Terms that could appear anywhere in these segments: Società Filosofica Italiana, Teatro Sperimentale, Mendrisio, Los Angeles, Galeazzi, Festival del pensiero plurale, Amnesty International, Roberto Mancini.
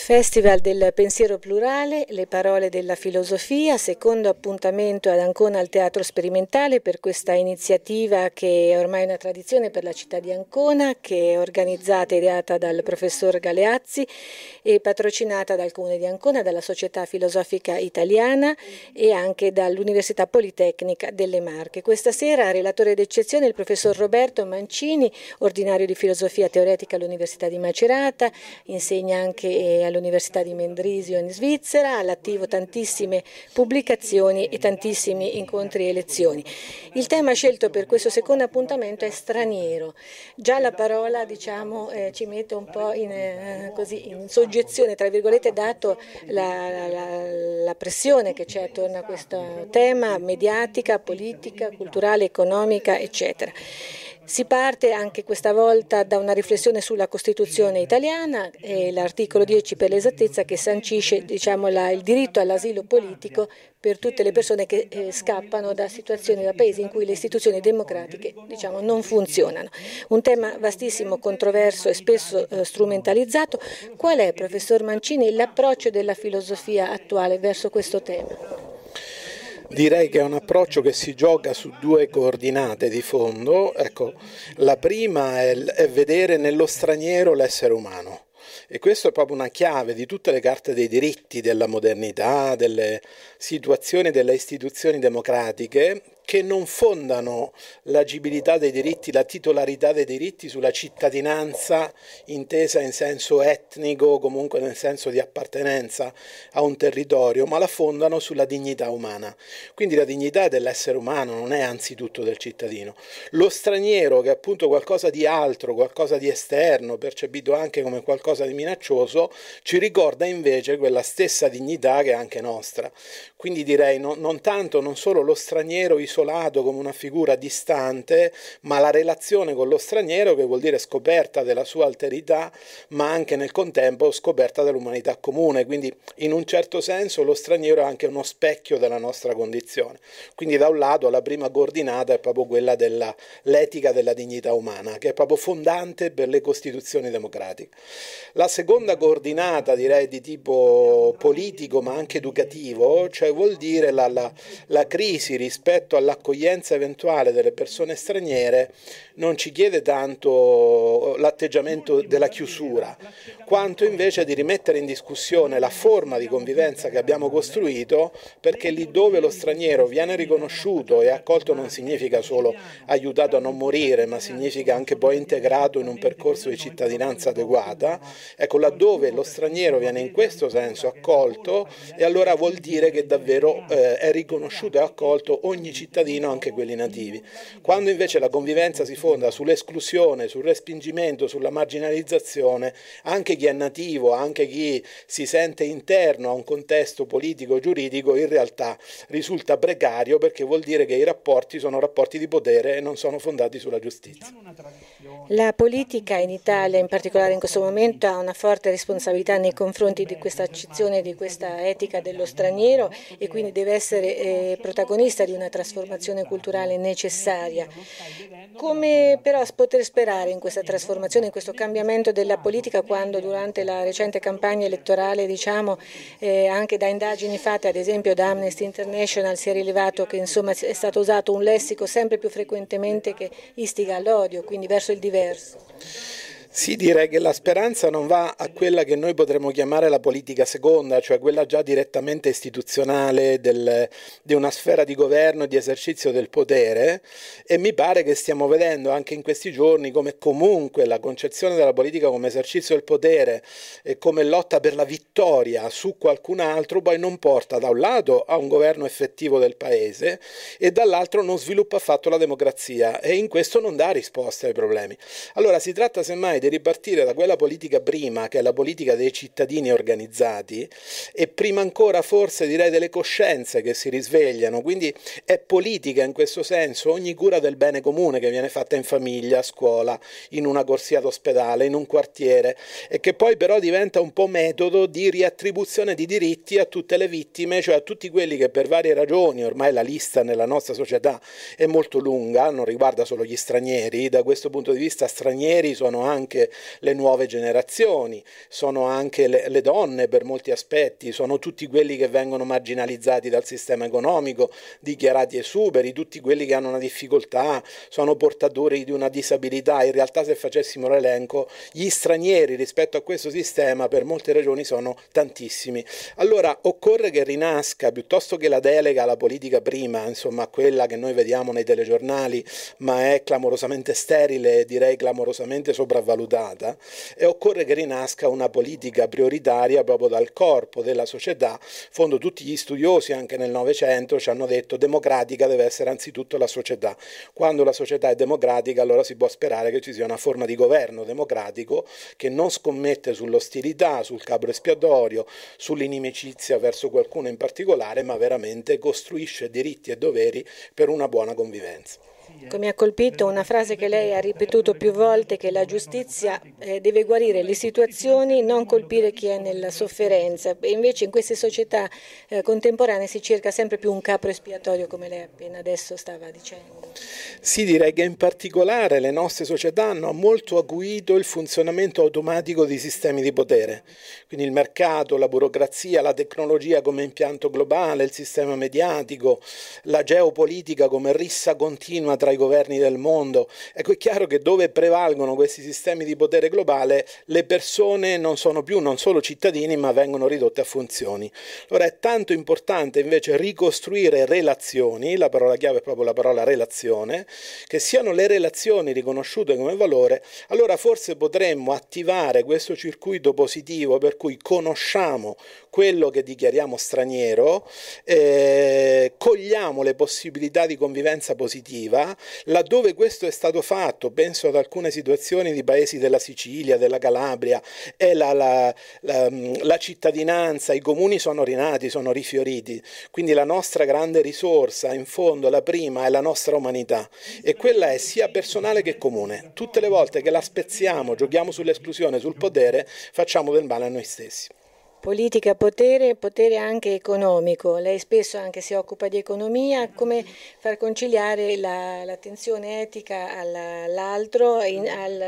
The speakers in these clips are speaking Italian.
Festival del pensiero plurale, le parole della filosofia, secondo appuntamento ad Ancona al Teatro Sperimentale per questa iniziativa che è ormai una tradizione per la città di Ancona, che è organizzata e ideata dal professor Galeazzi e patrocinata dal Comune di Ancona, dalla Società Filosofica Italiana e anche dall'Università Politecnica delle Marche. Questa sera relatore d'eccezione il professor Roberto Mancini, ordinario di filosofia teoretica all'Università di Macerata, insegna anche all'Università di Mendrisio in Svizzera, all'attivo tantissime pubblicazioni e tantissimi incontri e lezioni. Il tema scelto per questo secondo appuntamento è straniero. Già la parola ci mette un po' in soggezione, tra virgolette, dato la pressione che c'è attorno a questo tema, mediatica, politica, culturale, economica, eccetera. Si parte anche questa volta da una riflessione sulla Costituzione italiana e l'articolo 10 per l'esattezza che sancisce il diritto all'asilo politico per tutte le persone che scappano da situazioni, da paesi in cui le istituzioni democratiche non funzionano. Un tema vastissimo, controverso e spesso strumentalizzato. Qual è, professor Mancini, l'approccio della filosofia attuale verso questo tema? Direi che è un approccio che si gioca su due coordinate di fondo. Ecco, la prima è vedere nello straniero l'essere umano. E questo è proprio una chiave di tutte le carte dei diritti della modernità, delle situazioni delle istituzioni democratiche che non fondano l'agibilità dei diritti, la titolarità dei diritti sulla cittadinanza intesa in senso etnico, comunque nel senso di appartenenza a un territorio, ma la fondano sulla dignità umana. Quindi la dignità dell'essere umano non è anzitutto del cittadino. Lo straniero, che è appunto qualcosa di altro, qualcosa di esterno, percepito anche come qualcosa di minaccioso, ci ricorda invece quella stessa dignità che è anche nostra. Quindi direi non solo lo straniero isolato come una figura distante, ma la relazione con lo straniero, che vuol dire scoperta della sua alterità, ma anche nel contempo scoperta dell'umanità comune. Quindi in un certo senso lo straniero è anche uno specchio della nostra condizione. Quindi da un lato la prima coordinata è proprio quella dell'etica della dignità umana, che è proprio fondante per le costituzioni democratiche. La seconda coordinata, direi di tipo politico ma anche educativo, cioè vuol dire la crisi rispetto all'accoglienza eventuale delle persone straniere non ci chiede tanto l'atteggiamento della chiusura, quanto invece di rimettere in discussione la forma di convivenza che abbiamo costruito, perché lì dove lo straniero viene riconosciuto e accolto non significa solo aiutato a non morire, ma significa anche poi integrato in un percorso di cittadinanza adeguata. Ecco, laddove lo straniero viene in questo senso accolto, e allora vuol dire che davvero è riconosciuto e accolto ogni cittadino, anche quelli nativi. Quando invece la convivenza si fonda sull'esclusione, sul respingimento, sulla marginalizzazione, anche chi è nativo, anche chi si sente interno a un contesto politico-giuridico, in realtà risulta precario, perché vuol dire che i rapporti sono rapporti di potere e non sono fondati sulla giustizia. La politica in Italia, in particolare in questo momento, ha una forte responsabilità nei confronti di questa accezione, di questa etica dello straniero, e quindi deve essere protagonista di una trasformazione culturale necessaria. Come però poter sperare in questa trasformazione, in questo cambiamento della politica, quando durante la recente campagna elettorale, anche da indagini fatte ad esempio da Amnesty International, si è rilevato che è stato usato un lessico sempre più frequentemente che istiga all'odio, quindi verso il diverso? Sì, direi che la speranza non va a quella che noi potremmo chiamare la politica seconda, cioè quella già direttamente istituzionale di una sfera di governo e di esercizio del potere, e mi pare che stiamo vedendo anche in questi giorni come comunque la concezione della politica come esercizio del potere e come lotta per la vittoria su qualcun altro poi non porta da un lato a un governo effettivo del paese e dall'altro non sviluppa affatto la democrazia, e in questo non dà risposte ai problemi. Allora si tratta semmai di ripartire da quella politica prima, che è la politica dei cittadini organizzati, e prima ancora forse direi delle coscienze che si risvegliano. Quindi è politica in questo senso ogni cura del bene comune che viene fatta in famiglia, a scuola, in una corsia d'ospedale, in un quartiere, e che poi però diventa un po' metodo di riattribuzione di diritti a tutte le vittime, cioè a tutti quelli che per varie ragioni, ormai la lista nella nostra società è molto lunga, non riguarda solo gli stranieri, da questo punto di vista stranieri sono anche anche le nuove generazioni, sono anche le donne per molti aspetti, sono tutti quelli che vengono marginalizzati dal sistema economico, dichiarati esuberi, tutti quelli che hanno una difficoltà, sono portatori di una disabilità. In realtà, se facessimo l'elenco, gli stranieri rispetto a questo sistema per molte ragioni sono tantissimi. Allora occorre che rinasca, piuttosto che la delega alla politica prima, insomma quella che noi vediamo nei telegiornali, ma è clamorosamente sterile e direi clamorosamente sopravvalutata, e occorre che rinasca una politica prioritaria proprio dal corpo della società. In fondo tutti gli studiosi anche nel Novecento ci hanno detto che democratica deve essere anzitutto la società. Quando la società è democratica, allora si può sperare che ci sia una forma di governo democratico che non scommette sull'ostilità, sul capro espiatorio, sull'inimicizia verso qualcuno in particolare, ma veramente costruisce diritti e doveri per una buona convivenza. Mi ha colpito una frase che lei ha ripetuto più volte, che la giustizia deve guarire le situazioni, non colpire chi è nella sofferenza. E invece in queste società contemporanee si cerca sempre più un capro espiatorio, come lei appena adesso stava dicendo. Sì, direi che in particolare le nostre società hanno molto acuito il funzionamento automatico di sistemi di potere, quindi il mercato, la burocrazia, la tecnologia come impianto globale, il sistema mediatico, la geopolitica come rissa continua tra i governi del mondo. Ecco, è chiaro che dove prevalgono questi sistemi di potere globale, le persone non sono più non solo cittadini, ma vengono ridotte a funzioni. Allora è tanto importante invece ricostruire relazioni, la parola chiave è proprio la parola relazione, che siano le relazioni riconosciute come valore. Allora forse potremmo attivare questo circuito positivo per cui conosciamo quello che dichiariamo straniero, cogliamo le possibilità di convivenza positiva. Laddove questo è stato fatto, penso ad alcune situazioni di paesi della Sicilia, della Calabria, è la cittadinanza, i comuni sono rinati, sono rifioriti, quindi la nostra grande risorsa, in fondo la prima, è la nostra umanità, e quella è sia personale che comune. Tutte le volte che la spezziamo, giochiamo sull'esclusione, sul potere, facciamo del male a noi stessi. Politica, potere, potere anche economico. Lei spesso anche si occupa di economia, come far conciliare l'attenzione etica all'altro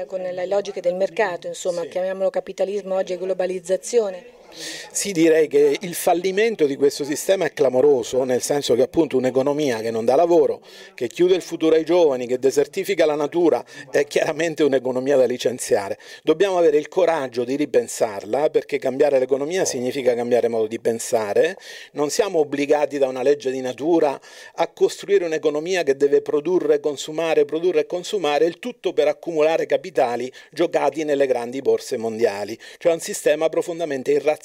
con le logiche del mercato, insomma, sì. Chiamiamolo capitalismo oggi e globalizzazione. Sì, direi che il fallimento di questo sistema è clamoroso, nel senso che appunto un'economia che non dà lavoro, che chiude il futuro ai giovani, che desertifica la natura, è chiaramente un'economia da licenziare. Dobbiamo avere il coraggio di ripensarla, perché cambiare l'economia significa cambiare modo di pensare. Non siamo obbligati da una legge di natura a costruire un'economia che deve produrre e consumare, il tutto per accumulare capitali giocati nelle grandi borse mondiali. Cioè un sistema profondamente irrazionale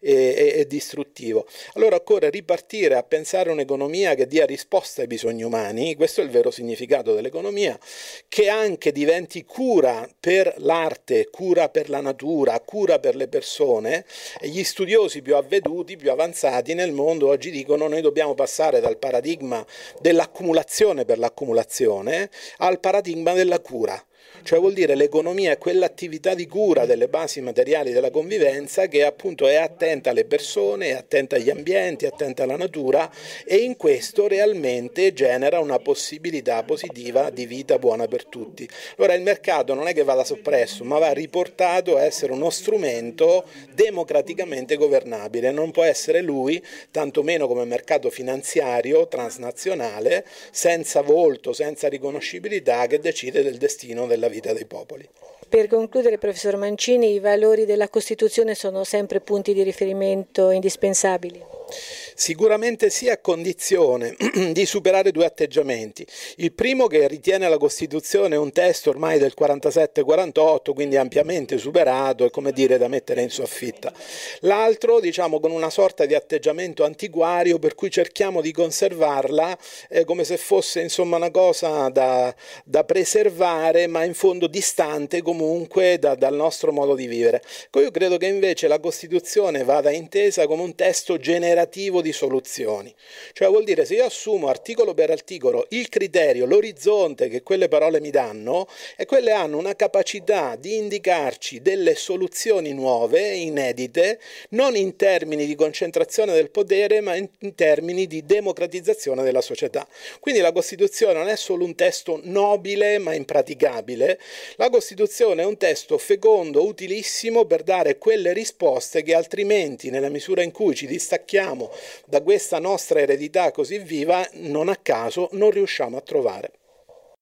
e distruttivo. Allora occorre ripartire a pensare un'economia che dia risposta ai bisogni umani, questo è il vero significato dell'economia, che anche diventi cura per l'arte, cura per la natura, cura per le persone. E gli studiosi più avveduti, più avanzati nel mondo oggi dicono: noi dobbiamo passare dal paradigma dell'accumulazione per l'accumulazione al paradigma della cura. Cioè vuol dire l'economia è quell'attività di cura delle basi materiali della convivenza che appunto è attenta alle persone, è attenta agli ambienti, è attenta alla natura, e in questo realmente genera una possibilità positiva di vita buona per tutti. Allora il mercato non è che vada soppresso, ma va riportato a essere uno strumento democraticamente governabile. Non può essere lui, tantomeno come mercato finanziario transnazionale, senza volto, senza riconoscibilità, che decide del destino della vita dei popoli. Per concludere, professor Mancini, i valori della Costituzione sono sempre punti di riferimento indispensabili? Sicuramente sì, a condizione di superare due atteggiamenti. Il primo, che ritiene la Costituzione un testo ormai del 47-48, quindi ampiamente superato e, come dire, da mettere in soffitta. L'altro, diciamo, con una sorta di atteggiamento antiquario per cui cerchiamo di conservarla come se fosse, insomma, una cosa da preservare, ma in fondo distante comunque dal nostro modo di vivere. Io credo che invece la Costituzione vada intesa come un testo generativo di soluzioni. Cioè vuol dire, se io assumo articolo per articolo il criterio, l'orizzonte che quelle parole mi danno, e quelle hanno una capacità di indicarci delle soluzioni nuove, inedite, non in termini di concentrazione del potere, ma in termini di democratizzazione della società. Quindi la Costituzione non è solo un testo nobile ma impraticabile, la Costituzione è un testo fecondo, utilissimo per dare quelle risposte che altrimenti, nella misura in cui ci distacchiamo da questa nostra eredità così viva, non a caso non riusciamo a trovare.